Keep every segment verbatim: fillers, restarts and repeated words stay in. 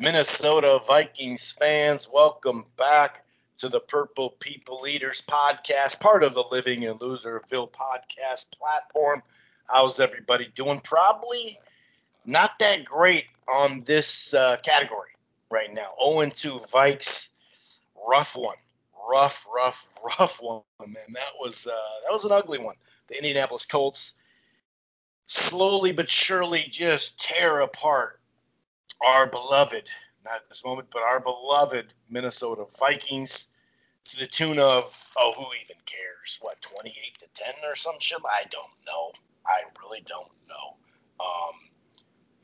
Minnesota Vikings fans, welcome back to the Purple People Eaters podcast, part of the Living in Loserville podcast platform. How's everybody doing? Probably not that great on this uh, category right now. oh and two Vikes, rough one, rough, rough, rough one, man. That was uh, that was an ugly one. The Indianapolis Colts slowly but surely just tear apart our beloved, not at this moment, but our beloved Minnesota Vikings to the tune of, oh, who even cares? What, twenty-eight to ten or some shit? I don't know. I really don't know. Um,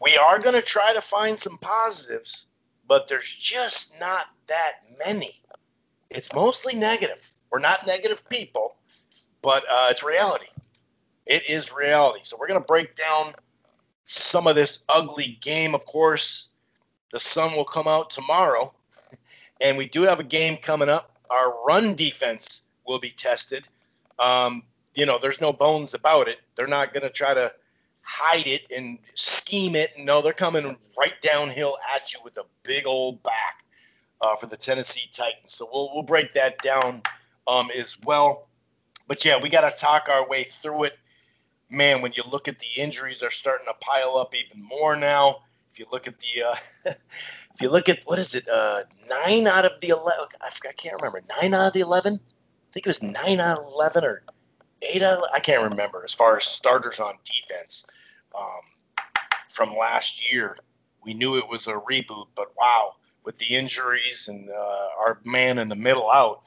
we are going to try to find some positives, but there's just not that many. It's mostly negative. We're not negative people, but uh, it's reality. It is reality. So we're going to break down some of this ugly game. Of course, the sun will come out tomorrow, and we do have a game coming up. Our run defense will be tested. Um, you know, there's no bones about it. They're not going to try to hide it and scheme it. No, they're coming right downhill at you with a big old back uh, for the Tennessee Titans. So we'll we'll break that down um, as well. But, yeah, we got to talk our way through it. Man, when you look at the injuries, they're starting to pile up even more now. If you look at the, uh, if you look at, what is it, uh, nine out of the eleven, I can't remember, nine out of the eleven? I think it was nine out of eleven or eight out of, I can't remember, as far as starters on defense um, from last year. We knew it was a reboot, but wow, with the injuries and uh, our man in the middle out,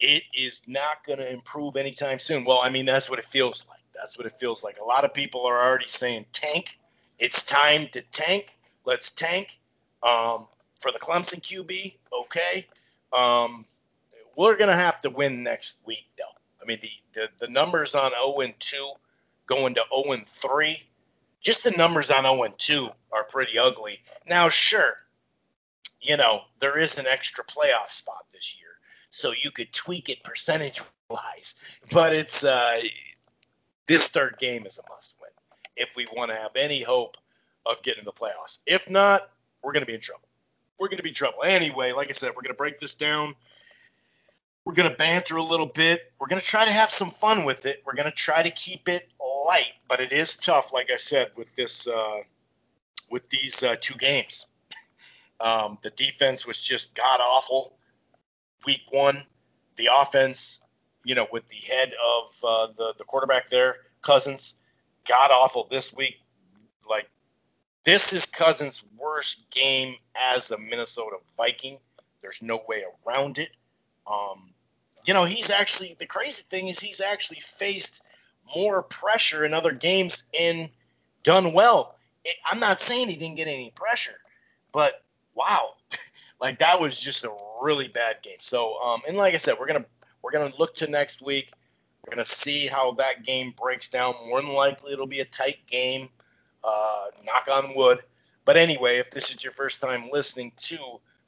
it is not going to improve anytime soon. Well, I mean, that's what it feels like. That's what it feels like. A lot of people are already saying tank. It's time to tank. Let's tank um, for the Clemson Q B. Okay. Um, we're going to have to win next week, though. I mean, the, the, the numbers on oh and two going to oh and three, just the numbers on oh and two are pretty ugly. Now, sure, you know, there is an extra playoff spot this year, so you could tweak it percentage-wise, but it's uh, – this third game is a must-win if we want to have any hope of getting to the playoffs. If not, we're going to be in trouble. We're going to be in trouble. Anyway, like I said, we're going to break this down. We're going to banter a little bit. We're going to try to have some fun with it. We're going to try to keep it light, but it is tough, like I said, with this, uh, with these uh, two games. um, the defense was just god-awful week one. The offense, you know, with the head of uh, the, the quarterback there, Cousins, god-awful this week. Like, this is Cousins' worst game as a Minnesota Viking. There's no way around it. Um, you know, he's actually – the crazy thing is he's actually faced more pressure in other games and done well. It, I'm not saying he didn't get any pressure, but wow. Like, that was just a really bad game. So, um, and like I said, we're going to – We're going to look to next week. We're going to see how that game breaks down. More than likely, it'll be a tight game. Uh, knock on wood. But anyway, if this is your first time listening to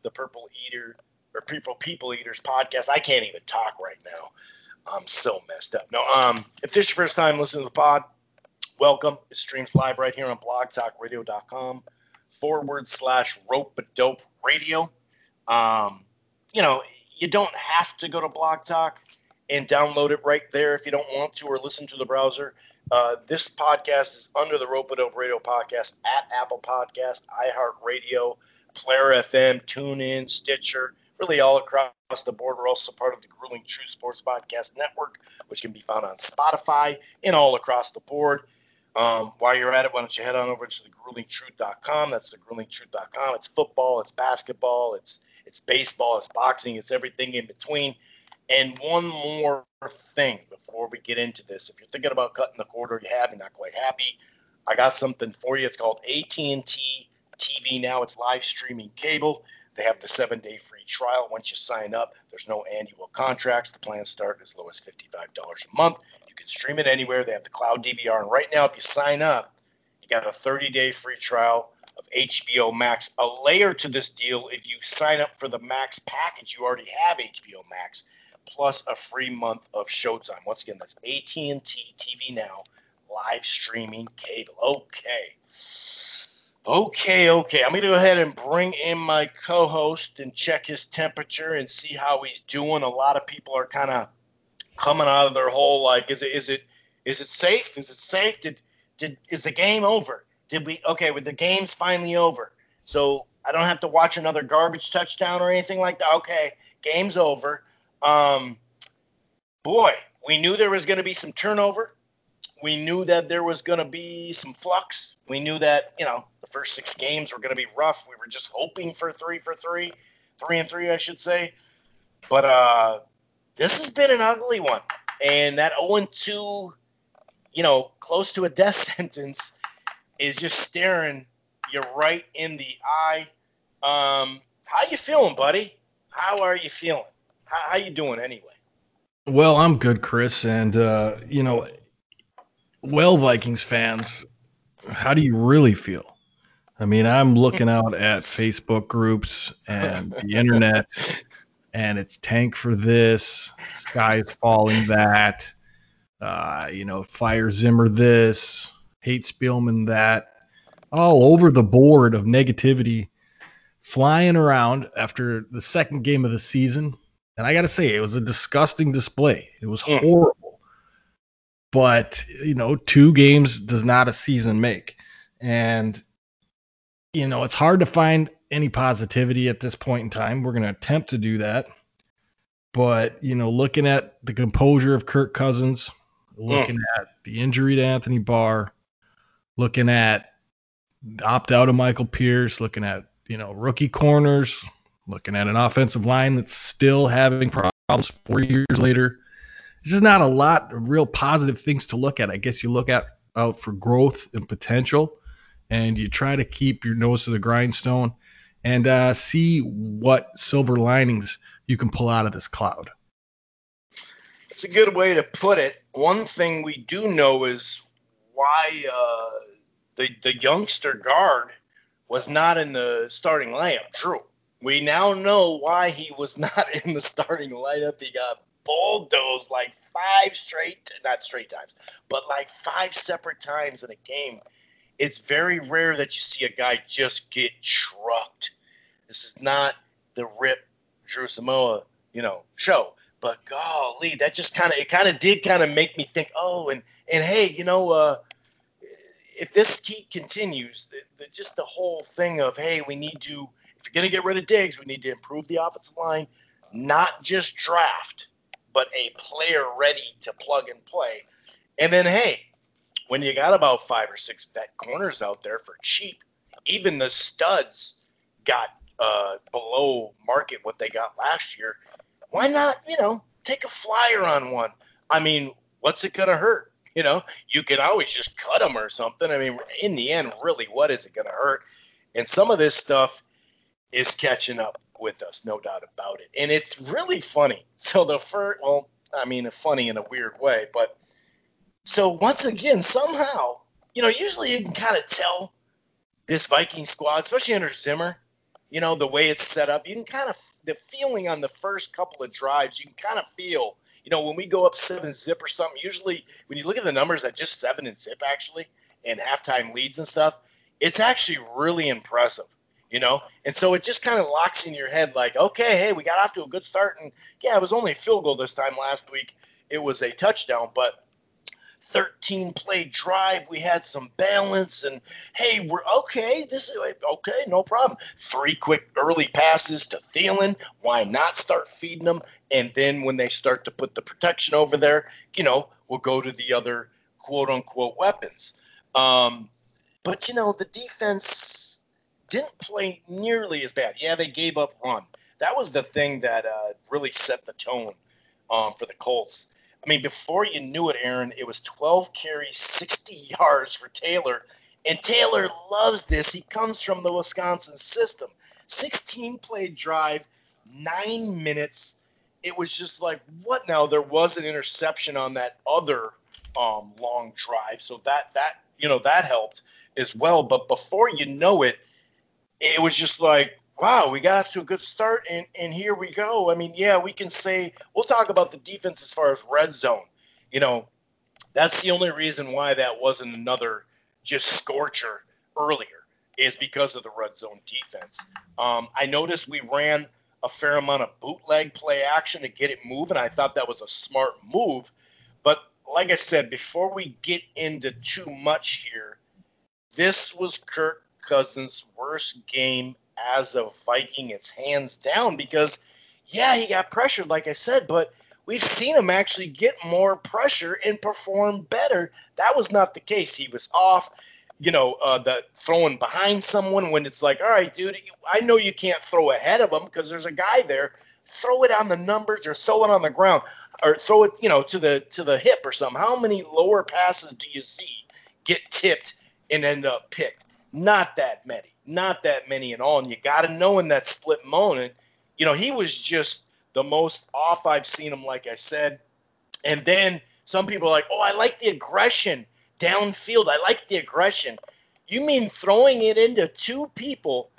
the Purple Eater or Purple People Eaters podcast, I can't even talk right now. I'm so messed up. No, um, if this is your first time listening to the pod, welcome. It streams live right here on blog talk radio dot com forward slash Rope-A-Dope Radio. Um, you know, you don't have to go to Blog Talk and download it right there if you don't want to or listen to the browser. Uh, this podcast is under the Rope-A-Dope Radio podcast at Apple Podcasts, iHeartRadio, Player F M, TuneIn, Stitcher, really all across the board. We're also part of the Grueling Truth Sports Podcast Network, which can be found on Spotify and all across the board. Um, while you're at it, why don't you head on over to the grueling truth dot com. That's the grueling truth dot com. It's football, it's basketball, it's it's baseball, it's boxing, it's everything in between. And one more thing before we get into this. If you're thinking about cutting the cord or you have and not quite happy, I got something for you. It's called A T and T T V Now. It's live streaming cable. They have the seven-day free trial. Once you sign up, there's no annual contracts. The plans start as low as fifty-five dollars a month. You can stream it anywhere. They have the cloud D V R. And right now, if you sign up, you got a thirty-day free trial of H B O Max. A layer to this deal, if you sign up for the Max package, you already have H B O Max, plus a free month of Showtime. Once again, that's A T and T T V Now, live streaming cable. Okay. Okay, okay. I'm going to go ahead and bring in my co-host and check his temperature and see how he's doing. A lot of people are kind of coming out of their hole like, is it is it is it safe? Is it safe? Did did is the game over? Did we okay, well, the game's finally over. So I don't have to watch another garbage touchdown or anything like that. Okay, game's over. Um, boy, we knew there was going to be some turnover. We knew that there was going to be some flux. We knew that, you know, the first six games were going to be rough. We were just hoping for three for three, three and three, I should say. But uh, this has been an ugly one. And that oh and two, you know, close to a death sentence is just staring you right in the eye. Um, how you feeling, buddy? How are you feeling? How, how you doing anyway? Well, I'm good, Chris. And, uh, you know, well, Vikings fans, how do you really feel? I mean, I'm looking out at Facebook groups and the internet, and it's tank for this, sky's falling that, uh, you know, fire Zimmer this, hate Spielman that, all over the board of negativity flying around after the second game of the season. And I got to say, it was a disgusting display. It was horrible. But, you know, two games does not a season make. And, you know, it's hard to find any positivity at this point in time. We're going to attempt to do that. But, you know, looking at the composure of Kirk Cousins, looking mm. at the injury to Anthony Barr, looking at the opt-out of Michael Pierce, looking at, you know, rookie corners, looking at an offensive line that's still having problems four years later. This is not a lot of real positive things to look at. I guess you look at, out for growth and potential, and you try to keep your nose to the grindstone and uh, see what silver linings you can pull out of this cloud. It's a good way to put it. One thing we do know is why uh, the, the youngster guard was not in the starting lineup, Dru. We now know why he was not in the starting lineup. He got bulldozed like five straight, not straight times, but like five separate times in a game. It's very rare that you see a guy just get trucked. This is not the rip Dru Samia, you know, show. But golly, that just kind of, it kind of did kind of make me think, oh, and, and hey, you know, uh, if this keep continues, the, the, just the whole thing of, hey, we need to, if you're going to get rid of Diggs, we need to improve the offensive line, not just draft, but a player ready to plug and play. And then, hey, when you got about five or six vet corners out there for cheap, even the studs got uh, below market what they got last year. Why not, you know, take a flyer on one? I mean, what's it going to hurt? You know, you can always just cut them or something. I mean, in the end, really, what is it going to hurt? And some of this stuff is catching up with us, no doubt about it. And it's really funny. So the first, well, I mean, funny in a weird way, but so once again, somehow, you know, usually you can kind of tell this Viking squad, especially under Zimmer, you know, the way it's set up, you can kind of, the feeling on the first couple of drives, you can kind of feel, you know, when we go up seven zip or something, usually when you look at the numbers at just seven and zip actually, and halftime leads and stuff, it's actually really impressive. You know, and so it just kind of locks in your head like, okay, hey, we got off to a good start. And, yeah, it was only a field goal this time last week. It was a touchdown. But thirteen-play drive, we had some balance. And, hey, we're okay. This is okay, no problem. Three quick early passes to Thielen. Why not start feeding them? And then when they start to put the protection over there, you know, we'll go to the other quote-unquote weapons. Um, but, you know, the defense – didn't play nearly as bad. Yeah, they gave up run. That was the thing that uh, really set the tone um, for the Colts. I mean, before you knew it, Aaron, it was twelve carries, sixty yards for Taylor. And Taylor loves this. He comes from the Wisconsin system. sixteen-play drive, nine minutes. It was just like, what now? There was an interception on that other um, long drive. So that, that, you know, that helped as well. But before you know it, it was just like, wow, we got off to a good start, and, and here we go. I mean, yeah, we can say – we'll talk about the defense as far as red zone. You know, that's the only reason why that wasn't another just scorcher earlier is because of the red zone defense. Um, I noticed we ran a fair amount of bootleg play action to get it moving. I thought that was a smart move. But like I said, before we get into too much here, this was Kirk Cousins' worst game as a Viking. It's hands down because, yeah, he got pressured, like I said, but we've seen him actually get more pressure and perform better. That was not the case. He was off, you know, uh, the throwing behind someone when it's like, all right, dude, I know you can't throw ahead of him because there's a guy there. Throw it on the numbers or throw it on the ground or throw it, you know, to the to the hip or something. How many lower passes do you see get tipped and end up picked? Not that many, not that many at all. And you got to know in that split moment, you know, he was just the most off I've seen him, like I said. And then some people are like, oh, I like the aggression downfield. I like the aggression. You mean throwing it into two people,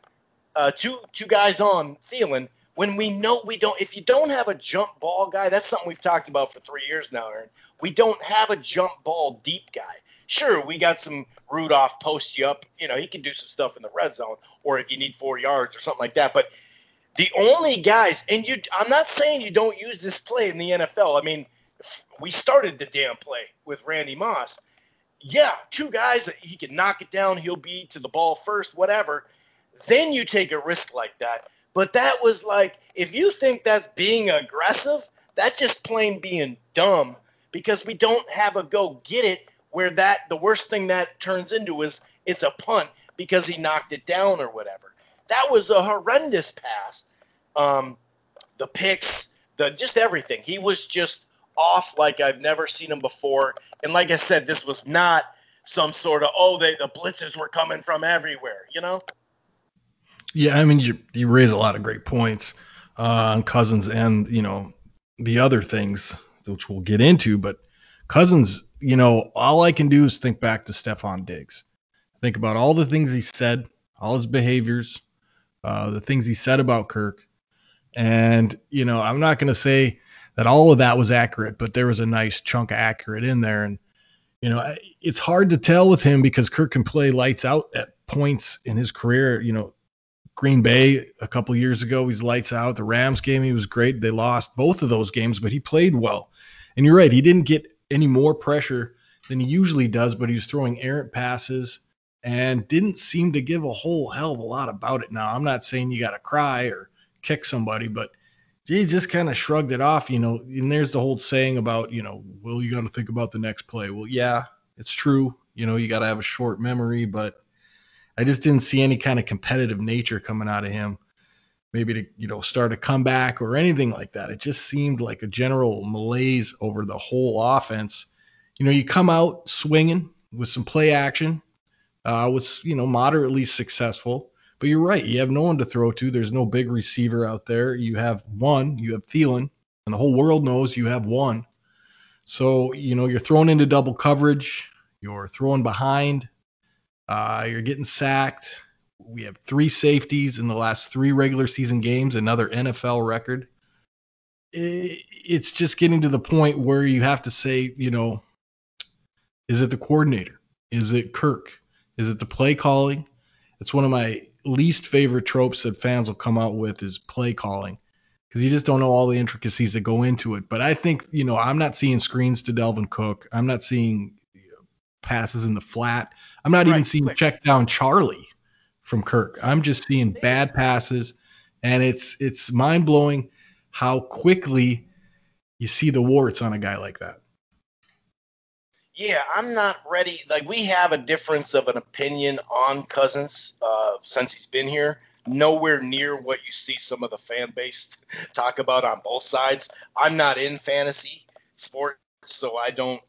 uh, two two guys on Thielen, when we know we don't – if you don't have a jump ball guy, that's something we've talked about for three years now, Aaron. We don't have a jump ball deep guy. Sure, we got some Rudolph post you up. You know, he can do some stuff in the red zone or if you need four yards or something like that. But the only guys – and you, I'm not saying you don't use this play in the N F L. I mean, we started the damn play with Randy Moss. Yeah, two guys that he can knock it down. He'll be to the ball first, whatever. Then you take a risk like that. But that was like – if you think that's being aggressive, that's just plain being dumb because we don't have a go-get-it where that the worst thing that turns into is it's a punt because he knocked it down or whatever. That was a horrendous pass. Um, the picks, the just everything. He was just off like I've never seen him before. And like I said, this was not some sort of, oh, they, the blitzes were coming from everywhere, you know? Yeah, I mean, you, you raise a lot of great points uh, on Cousins and, you know, the other things, which we'll get into. But Cousins, you know, all I can do is think back to Stefon Diggs. Think about all the things he said, all his behaviors, uh, the things he said about Kirk. And, you know, I'm not going to say that all of that was accurate, but there was a nice chunk of accurate in there. And, you know, it's hard to tell with him because Kirk can play lights out at points in his career, you know. Green Bay a couple years ago, he's lights out. The Rams game, he was great. They lost both of those games, but he played well. And you're right, he didn't get any more pressure than he usually does, but he was throwing errant passes and didn't seem to give a whole hell of a lot about it. Now, I'm not saying you got to cry or kick somebody, but he just kind of shrugged it off, you know. And there's the whole saying about, you know, well, you got to think about the next play. Well, yeah, it's true. You know, you got to have a short memory, but I just didn't see any kind of competitive nature coming out of him, maybe to, you know, start a comeback or anything like that. It just seemed like a general malaise over the whole offense. You know, you come out swinging with some play action, uh, was, you know, moderately successful, but you're right. You have no one to throw to. There's no big receiver out there. You have one, you have Thielen, and the whole world knows you have one. So, you know, you're thrown into double coverage. You're thrown behind. Uh, you're getting sacked. We have three safeties in the last three regular season games, another N F L record. It, it's just getting to the point where you have to say, you know, is it the coordinator? Is it Kirk? Is it the play calling? It's one of my least favorite tropes that fans will come out with is play calling because you just don't know all the intricacies that go into it. But I think, you know, I'm not seeing screens to Dalvin Cook. I'm not seeing passes in the flat. I'm not right, even seeing quick. Check down Charlie from Kirk. I'm just seeing bad passes, and it's it's mind-blowing how quickly you see the warts on a guy like that. Yeah, I'm not ready. Like, we have a difference of an opinion on Cousins uh, since he's been here. Nowhere near what you see some of the fan base talk about on both sides. I'm not in fantasy sports. So I don't,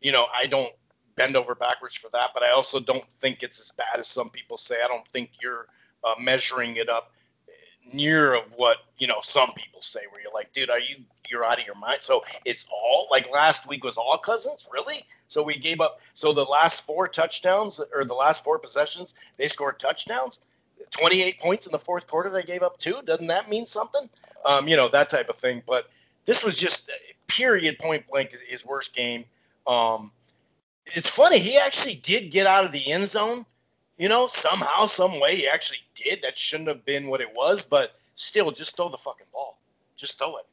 you know, I don't bend over backwards for that, but I also don't think it's as bad as some people say. I don't think you're uh, measuring it up near of what, you know, some people say, where you're like, dude, are you, you're out of your mind. So it's all, like, last week was all Cousins, really? So we gave up, so the last four touchdowns, or the last four possessions, they scored touchdowns, twenty-eight points in the fourth quarter, they gave up two. Doesn't that mean something? Um, you know, that type of thing. But this was just, period, point blank, his worst game. Um, it's funny, he actually did get out of the end zone, you know, somehow, some way, he actually did. That shouldn't have been what it was, but still, just throw the fucking ball. Just throw it.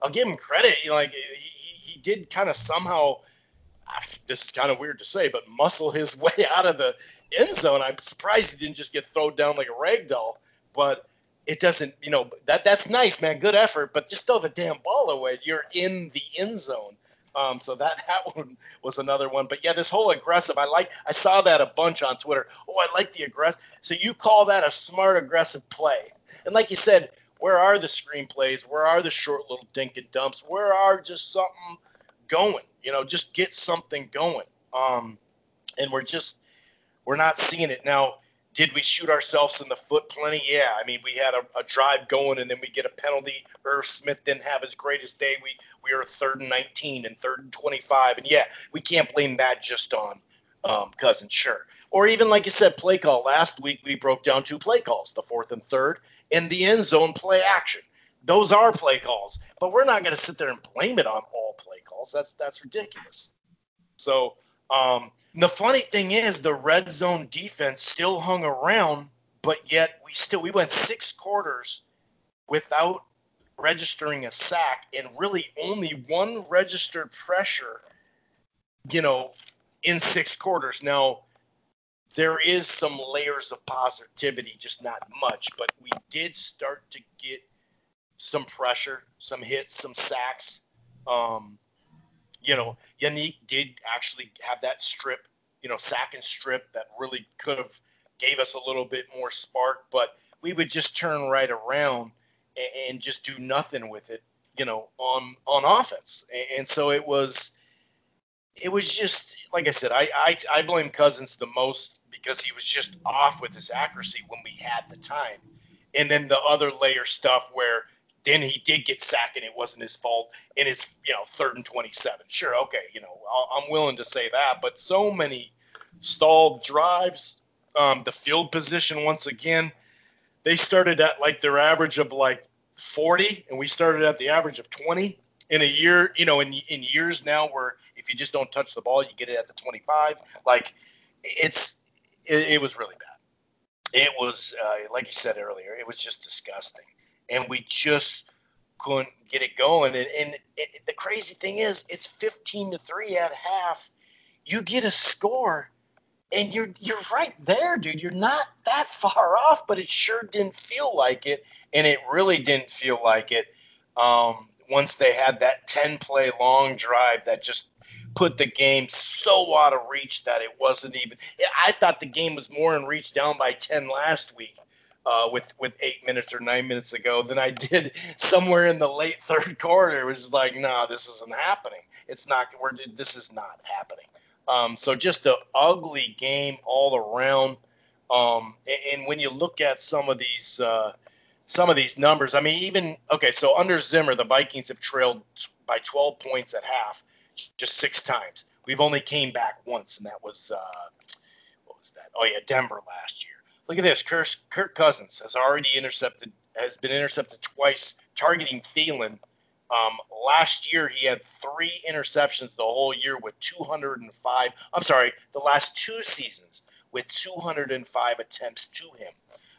I'll give him credit. You know, like, he, he did kind of somehow, this is kind of weird to say, but muscle his way out of the end zone. I'm surprised he didn't just get thrown down like a rag doll, but it doesn't, you know, that that's nice, man. Good effort, but just throw the damn ball away. You're in the end zone. Um, so that, that one was another one. But, yeah, this whole aggressive, I like. I saw that a bunch on Twitter. Oh, I like the aggressive. So you call that a smart, aggressive play. And like you said, where are the screenplays? Where are the short little dink and dumps? Where are just something going? You know, just get something going. Um, and we're just we're not seeing it. Now, did we shoot ourselves in the foot plenty? Yeah. I mean, we had a, a drive going, and then we get a penalty. Irv Smith didn't have his greatest day. We we were third and nineteen and third and twenty-five. And, yeah, we can't blame that just on um, Cousins, sure. Or even, like you said, play call. Last week we broke down two play calls, the fourth and third, and the end zone play action. Those are play calls. But we're not going to sit there and blame it on all play calls. That's, that's ridiculous. So – Um, the funny thing is the red zone defense still hung around, but yet we still, we went six quarters without registering a sack and really only one registered pressure, you know, in six quarters. Now there is some layers of positivity, just not much, but we did start to get some pressure, some hits, some sacks, um, you know, Yannick did actually have that strip, you know, sack and strip that really could have gave us a little bit more spark, but we would just turn right around and, and just do nothing with it, you know, on, on offense. And, and so it was, it was just, like I said, I, I, I blame Cousins the most because he was just off with his accuracy when we had the time. And then the other layer stuff where, then he did get sacked, and it wasn't his fault, and it's, you know, third and twenty-seven. Sure, okay, you know, I'm willing to say that, but so many stalled drives, um, the field position, once again, they started at, like, their average of, like, forty, and we started at the average of twenty. In a year, you know, in in years now where if you just don't touch the ball, you get it at the twenty-five. Like, it's it, it was really bad. It was, uh, like you said earlier, it was just disgusting. And we just couldn't get it going. And, and it, the crazy thing is, it's fifteen to three at half. You get a score, and you're you're right there, dude. You're not that far off, but it sure didn't feel like it, and it really didn't feel like it um, once they had that ten-play long drive that just put the game so out of reach that it wasn't even – I thought the game was more in reach down by ten last week. Uh, with, with eight minutes or nine minutes ago than I did somewhere in the late third quarter. It was like, no, nah, this isn't happening. It's not, we're, this is not happening. Um, so just an ugly game all around. Um, and, and when you look at some of these, uh, some of these numbers, I mean, even, okay, so under Zimmer, the Vikings have trailed by twelve points at half just six times. We've only came back once, and that was, uh, what was that? Oh, yeah, Denver last year. Look at this. Kirk, Kirk Cousins has already intercepted, has been intercepted twice, targeting Thielen. Um, last year, he had three interceptions the whole year with two hundred five. I'm sorry, the last two seasons with two hundred five attempts to him.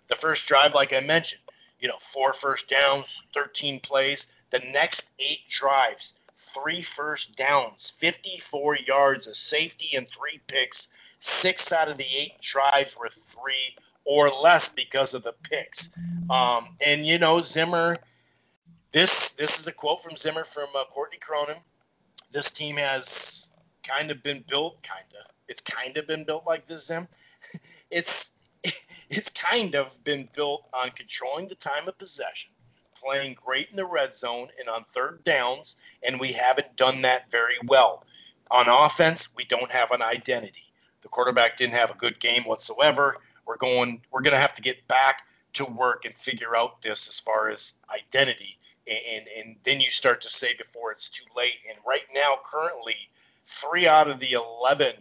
The first drive, like I mentioned, you know, four first downs, thirteen plays. The next eight drives, three first downs, fifty-four yards, a safety, and three picks. Six out of the eight drives were three or less because of the picks. Um, and, you know, Zimmer, this this is a quote from Zimmer from uh, Courtney Cronin. This team has kind of been built, kind of. It's kind of been built like this, Zim. it's, it's kind of been built on controlling the time of possession, playing great in the red zone and on third downs, and we haven't done that very well. On offense, we don't have an identity. The quarterback didn't have a good game whatsoever. We're going, we're going to have to get back to work and figure out this as far as identity. And, and then you start to say before it's too late. And right now, currently, three out of the eleven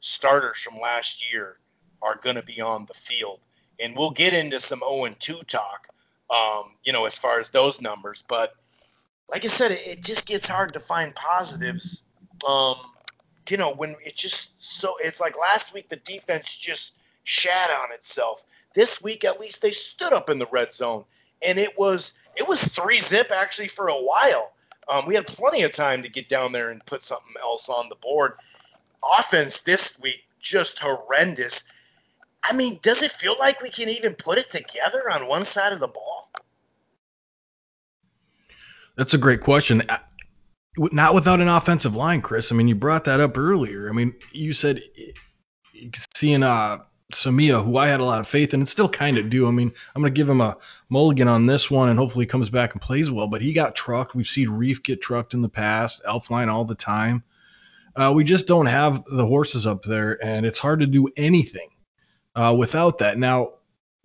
starters from last year are going to be on the field. And we'll get into some oh and two talk, um, you know, as far as those numbers. But like I said, it, it just gets hard to find positives. Um, you know, when it's just so, it's like last week the defense just shat on itself. This week, at least, they stood up in the red zone, and it was it was three zip actually for a while. Um, we had plenty of time to get down there and put something else on the board. Offense this week just horrendous. I mean, does it feel like we can even put it together on one side of the ball? That's a great question. I- Not without an offensive line, Chris. I mean, you brought that up earlier. I mean, you said seeing uh, Samia, who I had a lot of faith in, and still kind of do. I mean, I'm going to give him a mulligan on this one, and hopefully he comes back and plays well. But he got trucked. We've seen Reef get trucked in the past, Elf Line all the time. Uh, we just don't have the horses up there, and it's hard to do anything uh, without that. Now,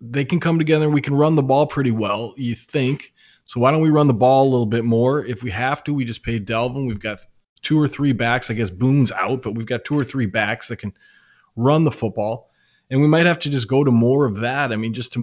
they can come together. We can run the ball pretty well, you think. So why don't we run the ball a little bit more? If we have to, we just pay Dalvin. We've got two or three backs. I guess Boone's out, but we've got two or three backs that can run the football. And we might have to just go to more of that. I mean, just to...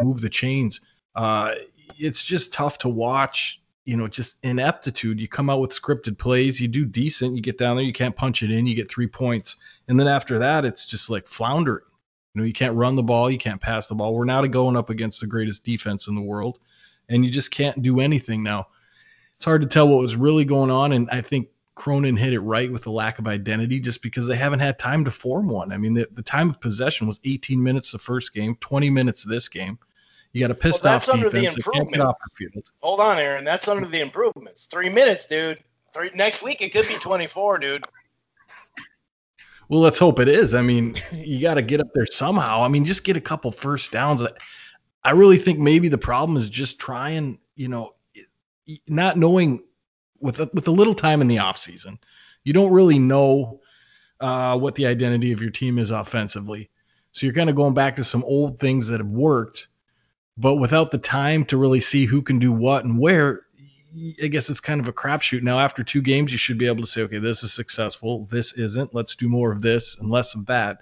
Move the chains. Uh, it's just tough to watch, you know, just ineptitude. You come out with scripted plays, you do decent, you get down there, you can't punch it in, you get three points. And then after that, it's just like floundering. You know, you can't run the ball, you can't pass the ball. We're now going up against the greatest defense in the world, and you just can't do anything now. It's hard to tell what was really going on, and I think Cronin hit it right with the lack of identity, just because they haven't had time to form one. I mean, the, the time of possession was eighteen minutes the first game, twenty minutes this game. You got a pissed well, off under defense. The improvements. Can't get off the field. Hold on, Aaron. That's under the improvements. Three minutes, dude. Three next week it could be twenty-four, dude. Well, let's hope it is. I mean, you got to get up there somehow. I mean, just get a couple first downs. I really think maybe the problem is just trying, you know, not knowing. With a, with a little time in the offseason, you don't really know uh, what the identity of your team is offensively. So you're kind of going back to some old things that have worked, but without the time to really see who can do what and where, I guess it's kind of a crapshoot. Now, after two games, you should be able to say, okay, this is successful. This isn't. Let's do more of this and less of that.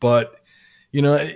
But, you know,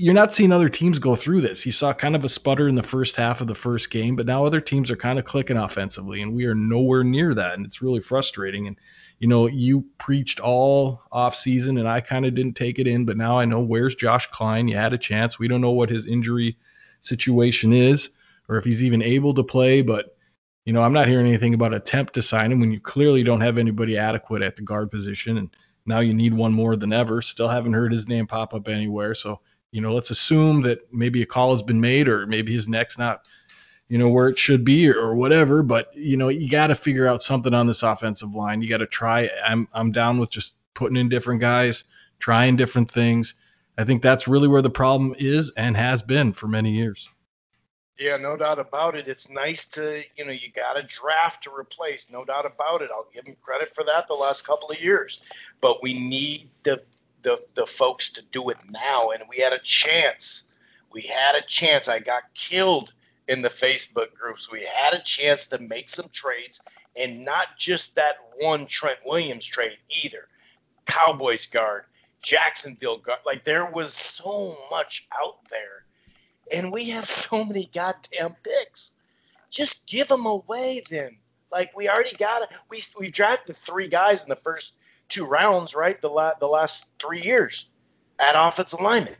you're not seeing other teams go through this. You saw kind of a sputter in the first half of the first game, but now other teams are kind of clicking offensively, and we are nowhere near that, and it's really frustrating. And, you know, you preached all offseason, and I kind of didn't take it in, but now I know where's Josh Klein. You had a chance. We don't know what his injury situation is or if he's even able to play, but, you know, I'm not hearing anything about attempt to sign him when you clearly don't have anybody adequate at the guard position, and now you need one more than ever. Still haven't heard his name pop up anywhere, so... You know, let's assume that maybe a call has been made, or maybe his neck's not, you know, where it should be, or, or whatever. But, you know, you got to figure out something on this offensive line. You got to try. I'm I'm down with just putting in different guys, trying different things. I think that's really where the problem is and has been for many years. Yeah, no doubt about it. It's nice to, you know, you got to draft to replace. No doubt about it. I'll give him credit for that the last couple of years. But we need the The, the folks to do it now, and we had a chance. We had a chance. I got killed in the Facebook groups. We had a chance to make some trades, and not just that one Trent Williams trade either. Cowboys guard, Jacksonville guard. Like, there was so much out there, and we have so many goddamn picks. Just give them away then. Like, we already got it. We, we drafted three guys in the first two rounds, right? The, la- the last three years at offensive linemen.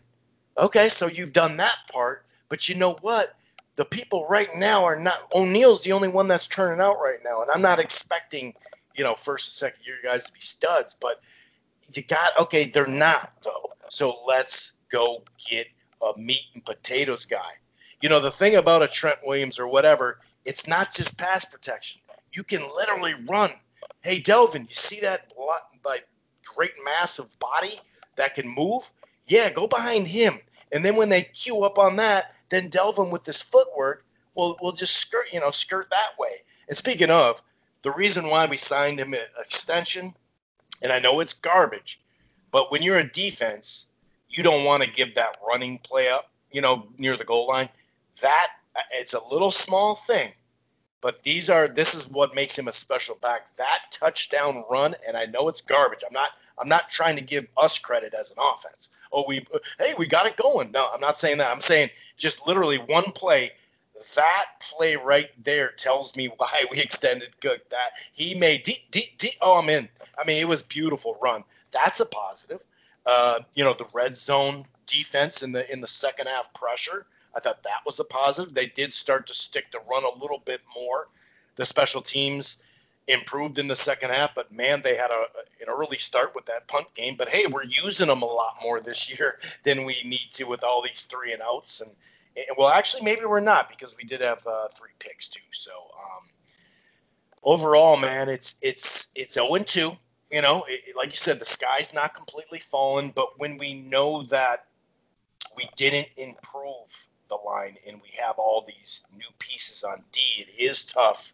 Okay, so you've done that part, but you know what? The people right now are not – O'Neal's the only one that's turning out right now, and I'm not expecting, you know, first and second year guys to be studs, but you got – okay, they're not, though. So let's go get a meat and potatoes guy. You know, the thing about a Trent Williams or whatever, it's not just pass protection. You can literally run. Hey, Delvin, you see that like, great mass of body that can move? Yeah, go behind him. And then when they queue up on that, then Delvin with this footwork, we'll, we'll just skirt, you know, skirt that way. And speaking of, the reason why we signed him an extension, and I know it's garbage, but when you're a defense, you don't want to give that running play up, you know, near the goal line. That, it's a little small thing, but these are, this is what makes him a special back. That touchdown run, and I know it's garbage. I'm not, I'm not trying to give us credit as an offense. Oh, we, hey, we got it going. No, I'm not saying that. I'm saying just literally one play. That play right there tells me why we extended Cook. That he made de- de- de- oh, I'm in. I mean, it was beautiful run. That's a positive. Uh, you know, the red zone defense in the in the second half pressure. I thought that was a positive. They did start to stick to run a little bit more. The special teams improved in the second half, but man, they had a an early start with that punt game. But hey, we're using them a lot more this year than we need to with all these three and outs. And, and well, actually, maybe we're not because we did have uh, three picks too. So um, overall, man, it's it's it's zero and two. You know, it, like you said, the sky's not completely fallen. But when we know that we didn't improve the line and we have all these new pieces on D, it is tough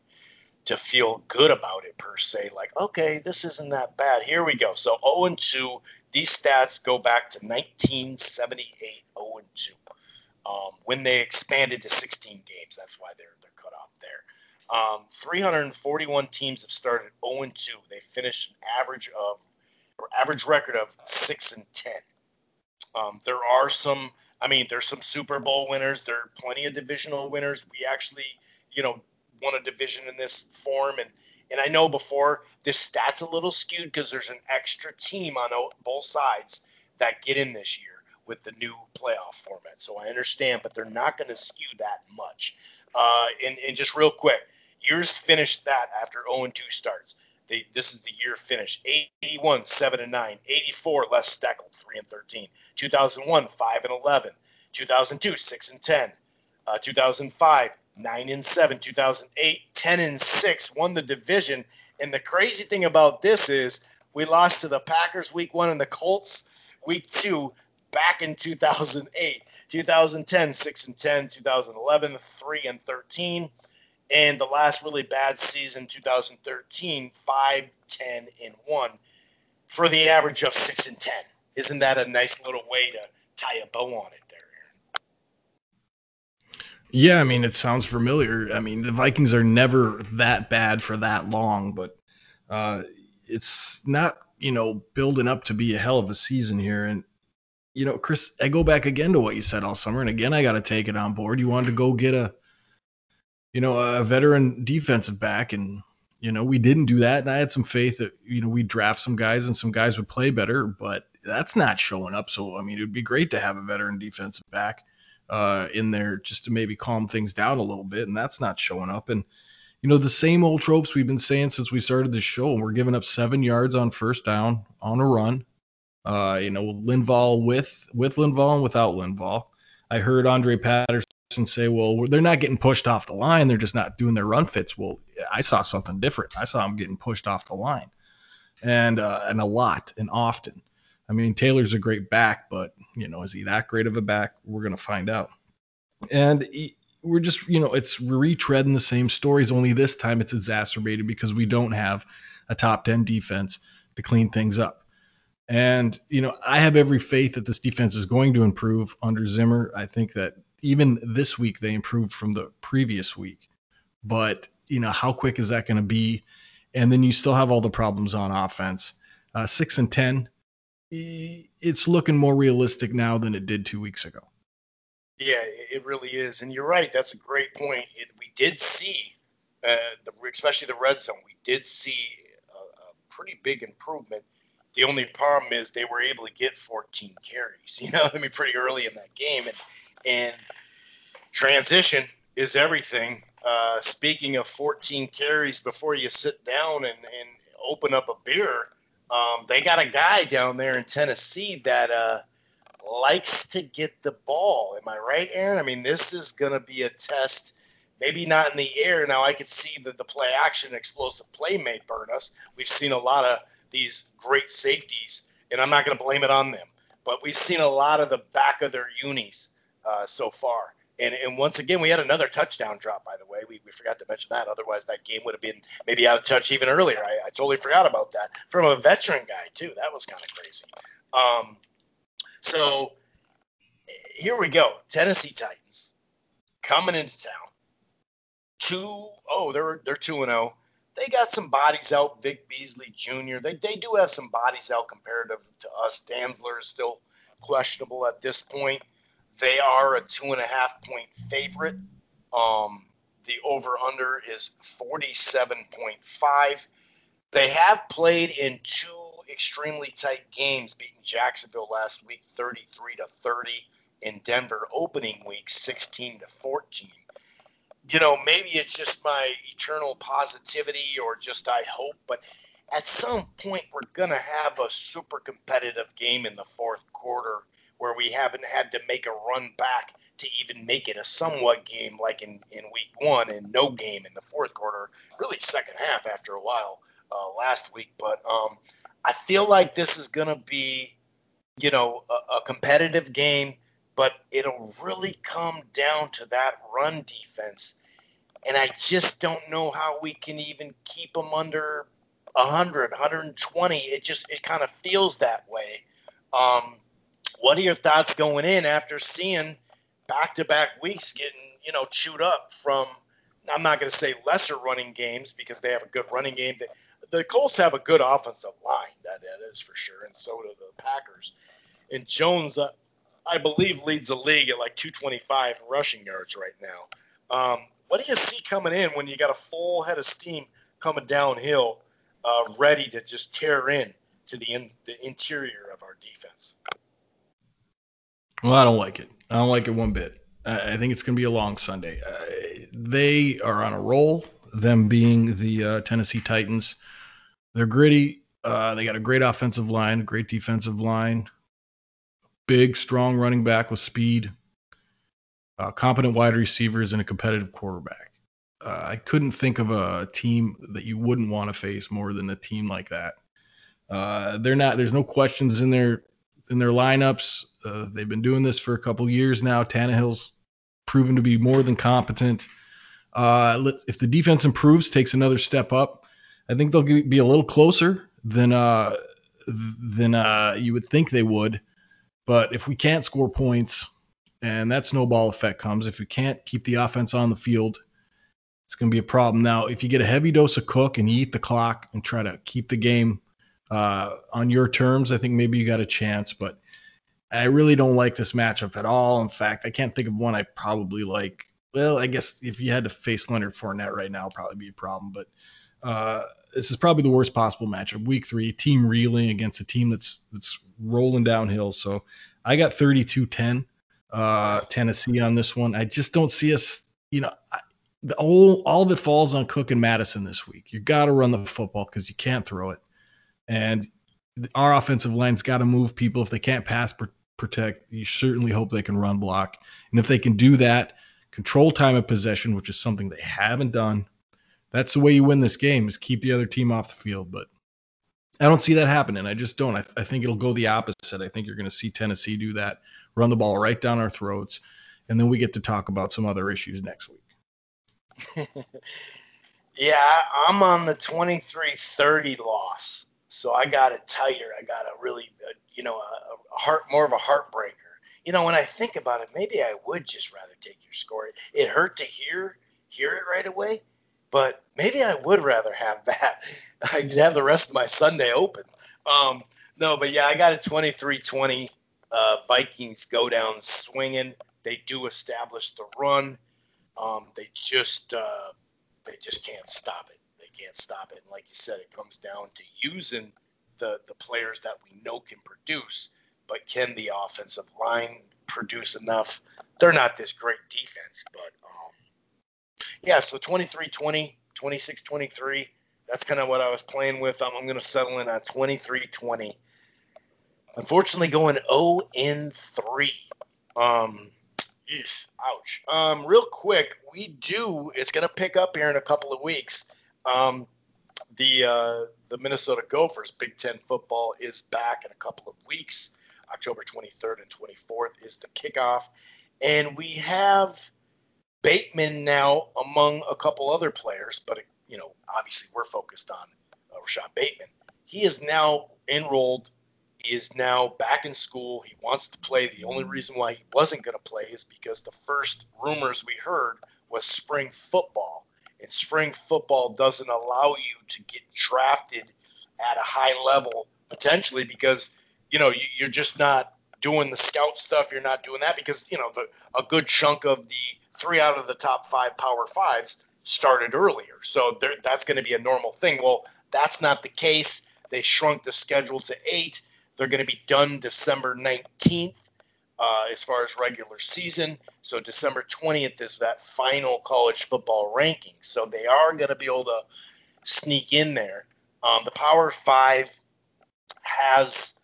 to feel good about it per se, like, okay, this isn't that bad. Here we go. So zero and two, these stats go back to nineteen seventy-eight, zero and two, um, when they expanded to sixteen games. That's why they're they're cut off there. Um, three hundred forty-one teams have started zero and two. They finished an average of or average record of six and ten. Um, there are some, I mean, there's some Super Bowl winners. There are plenty of divisional winners. We actually, you know, won a division in this form, and and I know before this stat's a little skewed because there's an extra team on both sides that get in this year with the new playoff format, so I understand, but they're not going to skew that much. Uh, and, and just real quick, years finished that after zero and two starts. They, this is the year finish: eighty-one, seven and nine; eighty-four, Les Steckel, three and thirteen; two thousand one, five and eleven; two thousand two, six and ten; uh, two thousand five, nine and seven, two thousand eight, ten and six, won the division. And the crazy thing about this is we lost to the Packers week one and the Colts week two back in two thousand eight, two thousand ten, six and ten, two thousand eleven, three and thirteen, and the last really bad season, two thousand thirteen, five, ten and one for the average of six and ten. Isn't that a nice little way to tie a bow on it there? Yeah, I mean, it sounds familiar. I mean, the Vikings are never that bad for that long, but uh, it's not, you know, building up to be a hell of a season here. And, you know, Chris, I go back again to what you said all summer, and again, I got to take it on board. You wanted to go get a, you know, a veteran defensive back, and, you know, we didn't do that. And I had some faith that, you know, we'd draft some guys and some guys would play better, but that's not showing up. So, I mean, it would be great to have a veteran defensive back uh in there just to maybe calm things down a little bit, and that's not showing up. And you know, the same old tropes we've been saying since we started the show. We're giving up seven yards on first down on a run. Uh you know, Linval with with Linval and without Linval. I heard Andre Patterson say, well, they're not getting pushed off the line, they're just not doing their run fits. Well, I saw something different. I saw them getting pushed off the line, and uh and a lot and often. I mean, Taylor's a great back, but, you know, is he that great of a back? We're going to find out. And we're just, you know, it's retreading the same stories, only this time it's exacerbated because we don't have a top ten defense to clean things up. And, you know, I have every faith that this defense is going to improve under Zimmer. I think that even this week they improved from the previous week. But, you know, how quick is that going to be? And then you still have all the problems on offense. Uh, six and ten. It's looking more realistic now than it did two weeks ago. Yeah, it really is. And you're right. That's a great point. It, we did see, uh, the, especially the red zone, we did see a, a pretty big improvement. The only problem is they were able to get fourteen carries, you know, I mean, pretty early in that game. And, and transition, is everything. Uh, speaking of fourteen carries before you sit down and, and open up a beer, um, they got a guy down there in Tennessee that uh, likes to get the ball. Am I right, Aaron? I mean, this is going to be a test. Maybe not in the air. Now, I could see that the play-action explosive play may burn us. We've seen a lot of these great safeties, and I'm not going to blame it on them. But we've seen a lot of the back of their unis uh, so far. And, and once again, we had another touchdown drop, by the way. We, we forgot to mention that. Otherwise, that game would have been maybe out of touch even earlier. I, I totally forgot about that. From a veteran guy, too. That was kind of crazy. Um, so here we go. Tennessee Titans coming into town. Two, oh, they're they're two and oh. They got some bodies out. Vic Beasley Junior They they do have some bodies out comparative to us. Danzler is still questionable at this point. They are a two and a half point favorite. Um, the over under is forty-seven point five. They have played in two extremely tight games, beating Jacksonville last week thirty-three to thirty, in Denver opening week sixteen to fourteen. You know, maybe it's just my eternal positivity, or just I hope, but at some point we're going to have a super competitive game in the fourth quarter where we haven't had to make a run back to even make it a somewhat game like in, in week one, and no game in the fourth quarter, really second half after a while uh, last week. But um, I feel like this is going to be, you know, a, a competitive game. But it'll really come down to that run defense. And I just don't know how we can even keep them under one hundred, one twenty. It just it kind of feels that way. Um, what are your thoughts going in after seeing back-to-back weeks getting, you know, chewed up from, I'm not going to say lesser running games because they have a good running game. The, the Colts have a good offensive line, that, that is for sure, and so do the Packers. And Jones uh, – I believe leads the league at like two twenty-five rushing yards right now. Um, what do you see coming in when you got a full head of steam coming downhill, uh, ready to just tear in to the in, the interior of our defense? Well, I don't like it. I don't like it one bit. I, I think it's going to be a long Sunday. Uh, they are on a roll, them being the uh, Tennessee Titans. They're gritty. Uh, they got a great offensive line, a great defensive line. Big, strong running back with speed, uh, competent wide receivers, and a competitive quarterback. Uh, I couldn't think of a team that you wouldn't want to face more than a team like that. Uh, they're not. There's no questions in their in their lineups. Uh, they've been doing this for a couple years now. Tannehill's proven to be more than competent. Uh, let, if the defense improves, takes another step up, I think they'll be a little closer than uh, than uh, you would think they would. But if we can't score points, and that snowball effect comes, if we can't keep the offense on the field, it's going to be a problem. Now, if you get a heavy dose of Cook and you eat the clock and try to keep the game uh, on your terms, I think maybe you got a chance. But I really don't like this matchup at all. In fact, I can't think of one I probably like. Well, I guess if you had to face Leonard Fournette right now, it would probably be a problem. But uh, this is probably the worst possible matchup. Week three, team reeling against a team that's that's rolling downhill. So I got thirty-two ten uh, Tennessee on this one. I just don't see us, you know, I, the whole, all of it falls on Cook and Madison this week. You got to run the football because you can't throw it. And our offensive line's got to move people. If they can't pass pr- protect, you certainly hope they can run block. And if they can do that, control time of possession, which is something they haven't done, that's the way you win this game, is keep the other team off the field. But I don't see that happening. I just don't. I, th- I think it'll go the opposite. I think you're going to see Tennessee do that, run the ball right down our throats, and then we get to talk about some other issues next week. Yeah, I'm on the twenty-three thirty loss, so I got it tighter. I got a really, uh, you know, a, a heart, more of a heartbreaker. You know, when I think about it, maybe I would just rather take your score. It, it hurt to hear hear it right away. But maybe I would rather have that. I'd have the rest of my Sunday open. Um, no, but yeah, I got a twenty-three twenty. Uh, Vikings go down swinging. They do establish the run. Um, they just uh, they just can't stop it. They can't stop it. And like you said, it comes down to using the the players that we know can produce. But can the offensive line produce enough? They're not this great defense, but um, yeah, so twenty-three twenty, twenty-six twenty-three, that's kind of what I was playing with. I'm, I'm going to settle in on twenty-three twenty. Unfortunately, going oh and three. Um, eesh, ouch. Um, real quick, we do, it's going to pick up here in a couple of weeks. Um, the uh, the Minnesota Gophers Big Ten football is back in a couple of weeks. October twenty-third and twenty-fourth is the kickoff. And we have Bateman now among a couple other players, but, you know, obviously we're focused on uh, Rashad Bateman. He is now enrolled. He is now back in school. He wants to play. The only reason why he wasn't going to play is because the first rumors we heard was spring football. And spring football doesn't allow you to get drafted at a high level, potentially, because, you know, you, you're just not doing the scout stuff. You're not doing that because, you know, the, a good chunk of the three out of the top five power fives started earlier. So there, that's going to be a normal thing. Well, that's not the case. They shrunk the schedule to eight. They're going to be done December nineteenth uh, as far as regular season. So December twentieth is that final college football ranking. So they are going to be able to sneak in there. Um, the Power Five has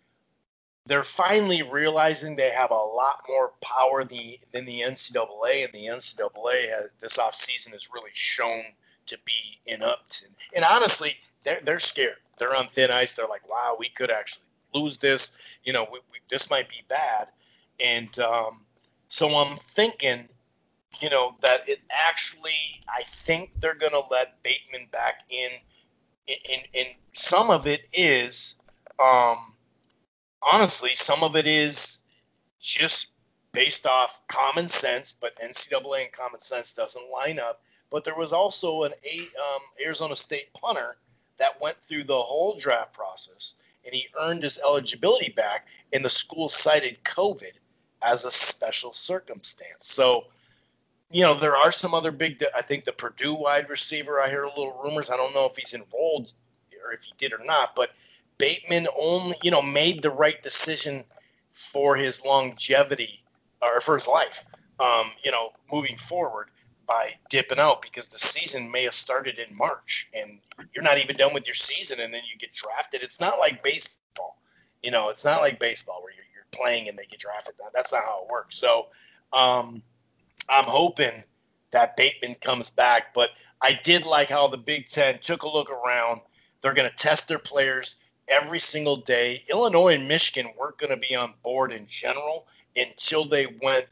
– they're finally realizing they have a lot more power the, than the N C double A, and the N C double A has, this offseason has really shown to be inept. And, and honestly, they're, they're scared. They're on thin ice. They're like, wow, we could actually – lose this, you know, we, we, this might be bad. And um, so I'm thinking, you know, that it actually, I think they're going to let Bateman back in. And, and some of it is, um, honestly, some of it is just based off common sense, but N C double A and common sense doesn't line up. But there was also an a, um, Arizona State punter that went through the whole draft process, and he earned his eligibility back, and the school cited COVID as a special circumstance. So, you know, there are some other big – I think the Purdue wide receiver, I hear little rumors. I don't know if he's enrolled or if he did or not, but Bateman only, you know, made the right decision for his longevity or for his life, um, you know, moving forward by dipping out, because the season may have started in March and you're not even done with your season, and then you get drafted. It's not like baseball, you know, it's not like baseball where you're, you're playing and they get drafted. That's not how it works. So um, I'm hoping that Bateman comes back, but I did like how the Big Ten took a look around. They're going to test their players every single day. Illinois and Michigan weren't going to be on board in general until they went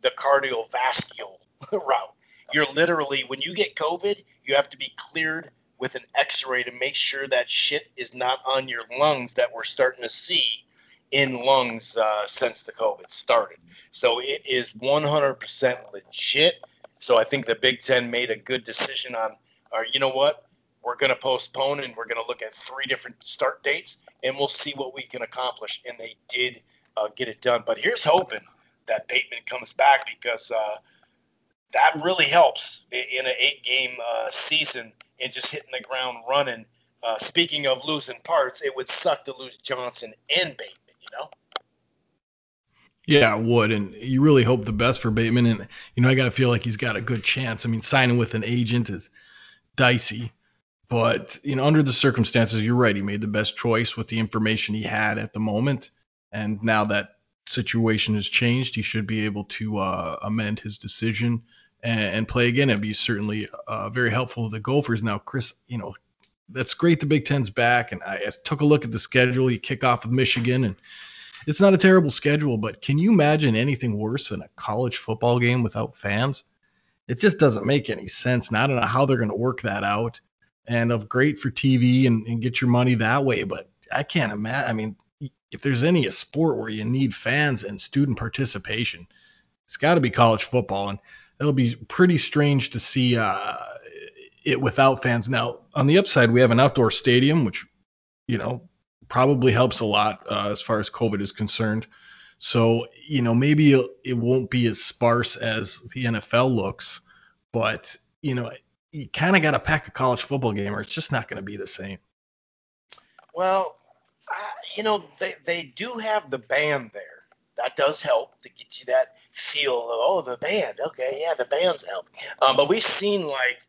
the cardiovascular route. You're literally, when you get COVID, you have to be cleared with an x-ray to make sure that shit is not on your lungs that we're starting to see in lungs uh, since the COVID started. So it is one hundred percent legit. So I think the Big Ten made a good decision on, or you know what, we're going to postpone and we're going to look at three different start dates and we'll see what we can accomplish. And they did uh, get it done. But here's hoping that Bateman comes back, because uh, – that really helps in an eight-game uh, season and just hitting the ground running. Uh, speaking of losing parts, it would suck to lose Johnson and Bateman, you know? Yeah, it would, and you really hope the best for Bateman. And, you know, I got to feel like he's got a good chance. I mean, signing with an agent is dicey. But, you know, under the circumstances, you're right. He made the best choice with the information he had at the moment. And now that situation has changed, he should be able to uh, amend his decision and play again. It'd be certainly uh, very helpful to the Gophers. Now, Chris, you know, that's great. The Big Ten's back, and I, I took a look at the schedule. You kick off with Michigan, and it's not a terrible schedule, but can you imagine anything worse than a college football game without fans? It just doesn't make any sense. And I don't know how they're going to work that out. And of great for T V and, and get your money that way, but I can't imagine. I mean, if there's any a sport where you need fans and student participation, it's got to be college football. And it'll be pretty strange to see uh, it without fans. Now, on the upside, we have an outdoor stadium, which, you know, probably helps a lot uh, as far as COVID is concerned. So, you know, maybe it won't be as sparse as the N F L looks, but, you know, you kind of got to pack a college football game or it's just not going to be the same. Well, Uh, you know, they, they do have the band there that does help to get you that feel of, oh, the band. Okay, yeah, the bands help. Um, but we've seen, like,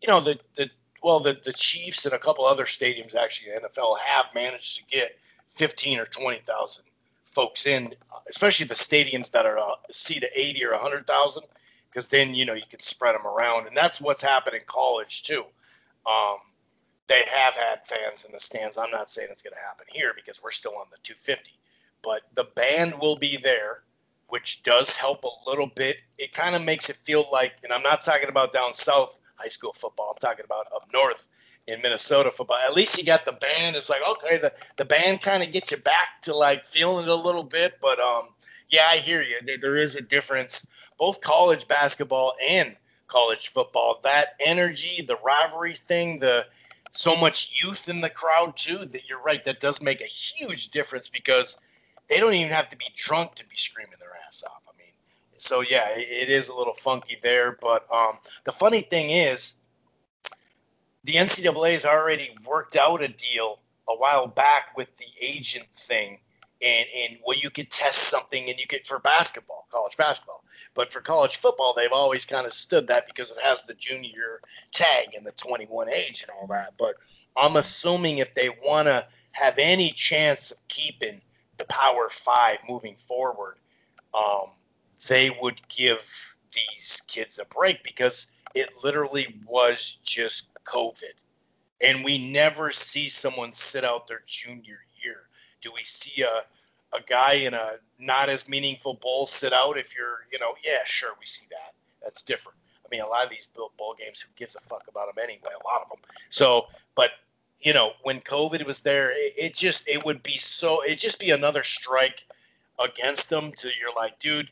you know, the, the well, the, the Chiefs and a couple other stadiums, actually, the N F L have managed to get fifteen or twenty thousand folks in, especially the stadiums that are uh, seat of eighty or one hundred thousand, because then, you know, you can spread them around. And that's what's happened in college, too. Um, they have had fans in the stands. I'm not saying it's going to happen here because we're still on the two fifty. But the band will be there, which does help a little bit. It kind of makes it feel like, and I'm not talking about down south high school football. I'm talking about up north in Minnesota football. At least you got the band. It's like, okay, the, the band kind of gets you back to, like, feeling it a little bit. But, um, yeah, I hear you. There, there is a difference, both college basketball and college football. That energy, the rivalry thing, the so much youth in the crowd, too, that you're right. That does make a huge difference because – they don't even have to be drunk to be screaming their ass off. I mean, so, yeah, it is a little funky there. But um, the funny thing is the N C double A has already worked out a deal a while back with the agent thing. And, and well, you could test something and you could for basketball, college basketball. But for college football, they've always kind of stood that because it has the junior tag and the twenty-one age and all that. But I'm assuming if they want to have any chance of keeping – the Power Five moving forward, um, they would give these kids a break because it literally was just COVID. And we never see someone sit out their junior year. Do we see a, a guy in a not as meaningful bowl sit out if you're, you know, yeah, sure, we see that. That's different. I mean, a lot of these bowl games, who gives a fuck about them anyway? A lot of them. So, but you know, when COVID was there, it, it just, it would be so, it'd just be another strike against them to, you're like, dude,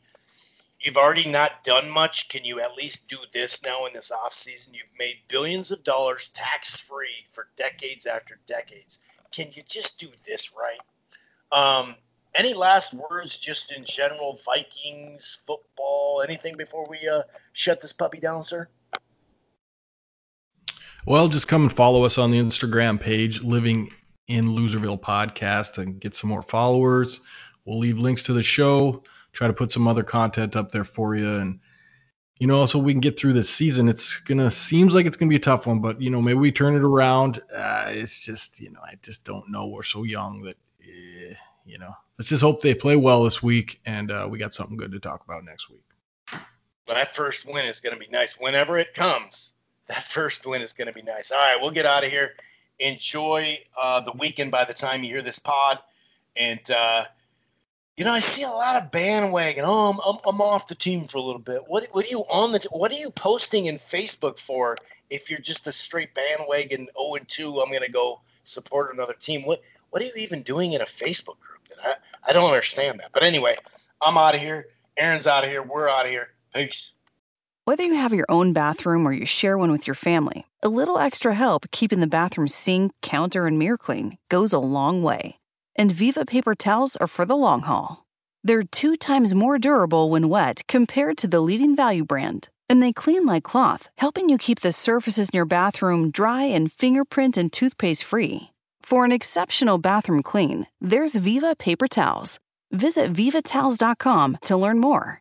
you've already not done much. Can you at least do this now in this off season? You've made billions of dollars tax free for decades after decades. Can you just do this right? Um, any last words just in general, Vikings, football, anything before we uh, shut this puppy down, sir? Well, just come and follow us on the Instagram page, Living in Loserville Podcast, and get some more followers. We'll leave links to the show, try to put some other content up there for you. And, you know, so we can get through this season. It's going to seems like it's going to be a tough one, but, you know, maybe we turn it around. Uh, it's just, you know, I just don't know. We're so young that, eh, you know, let's just hope they play well this week, and uh, we got something good to talk about next week. But that first win is going to be nice whenever it comes. That first win is going to be nice. All right, we'll get out of here. Enjoy uh, the weekend by the time you hear this pod. And, uh, you know, I see a lot of bandwagon. Oh, I'm, I'm, I'm off the team for a little bit. What, what, are you on the t- what are you posting in Facebook for if you're just a straight bandwagon oh and two, I'm going to go support another team? What what are you even doing in a Facebook group? I, I don't understand that. But anyway, I'm out of here. Aaron's out of here. We're out of here. Peace. Whether you have your own bathroom or you share one with your family, a little extra help keeping the bathroom sink, counter, and mirror clean goes a long way. And Viva Paper Towels are for the long haul. They're two times more durable when wet compared to the leading value brand. And they clean like cloth, helping you keep the surfaces in your bathroom dry and fingerprint and toothpaste free. For an exceptional bathroom clean, there's Viva Paper Towels. Visit viva towels dot com to learn more.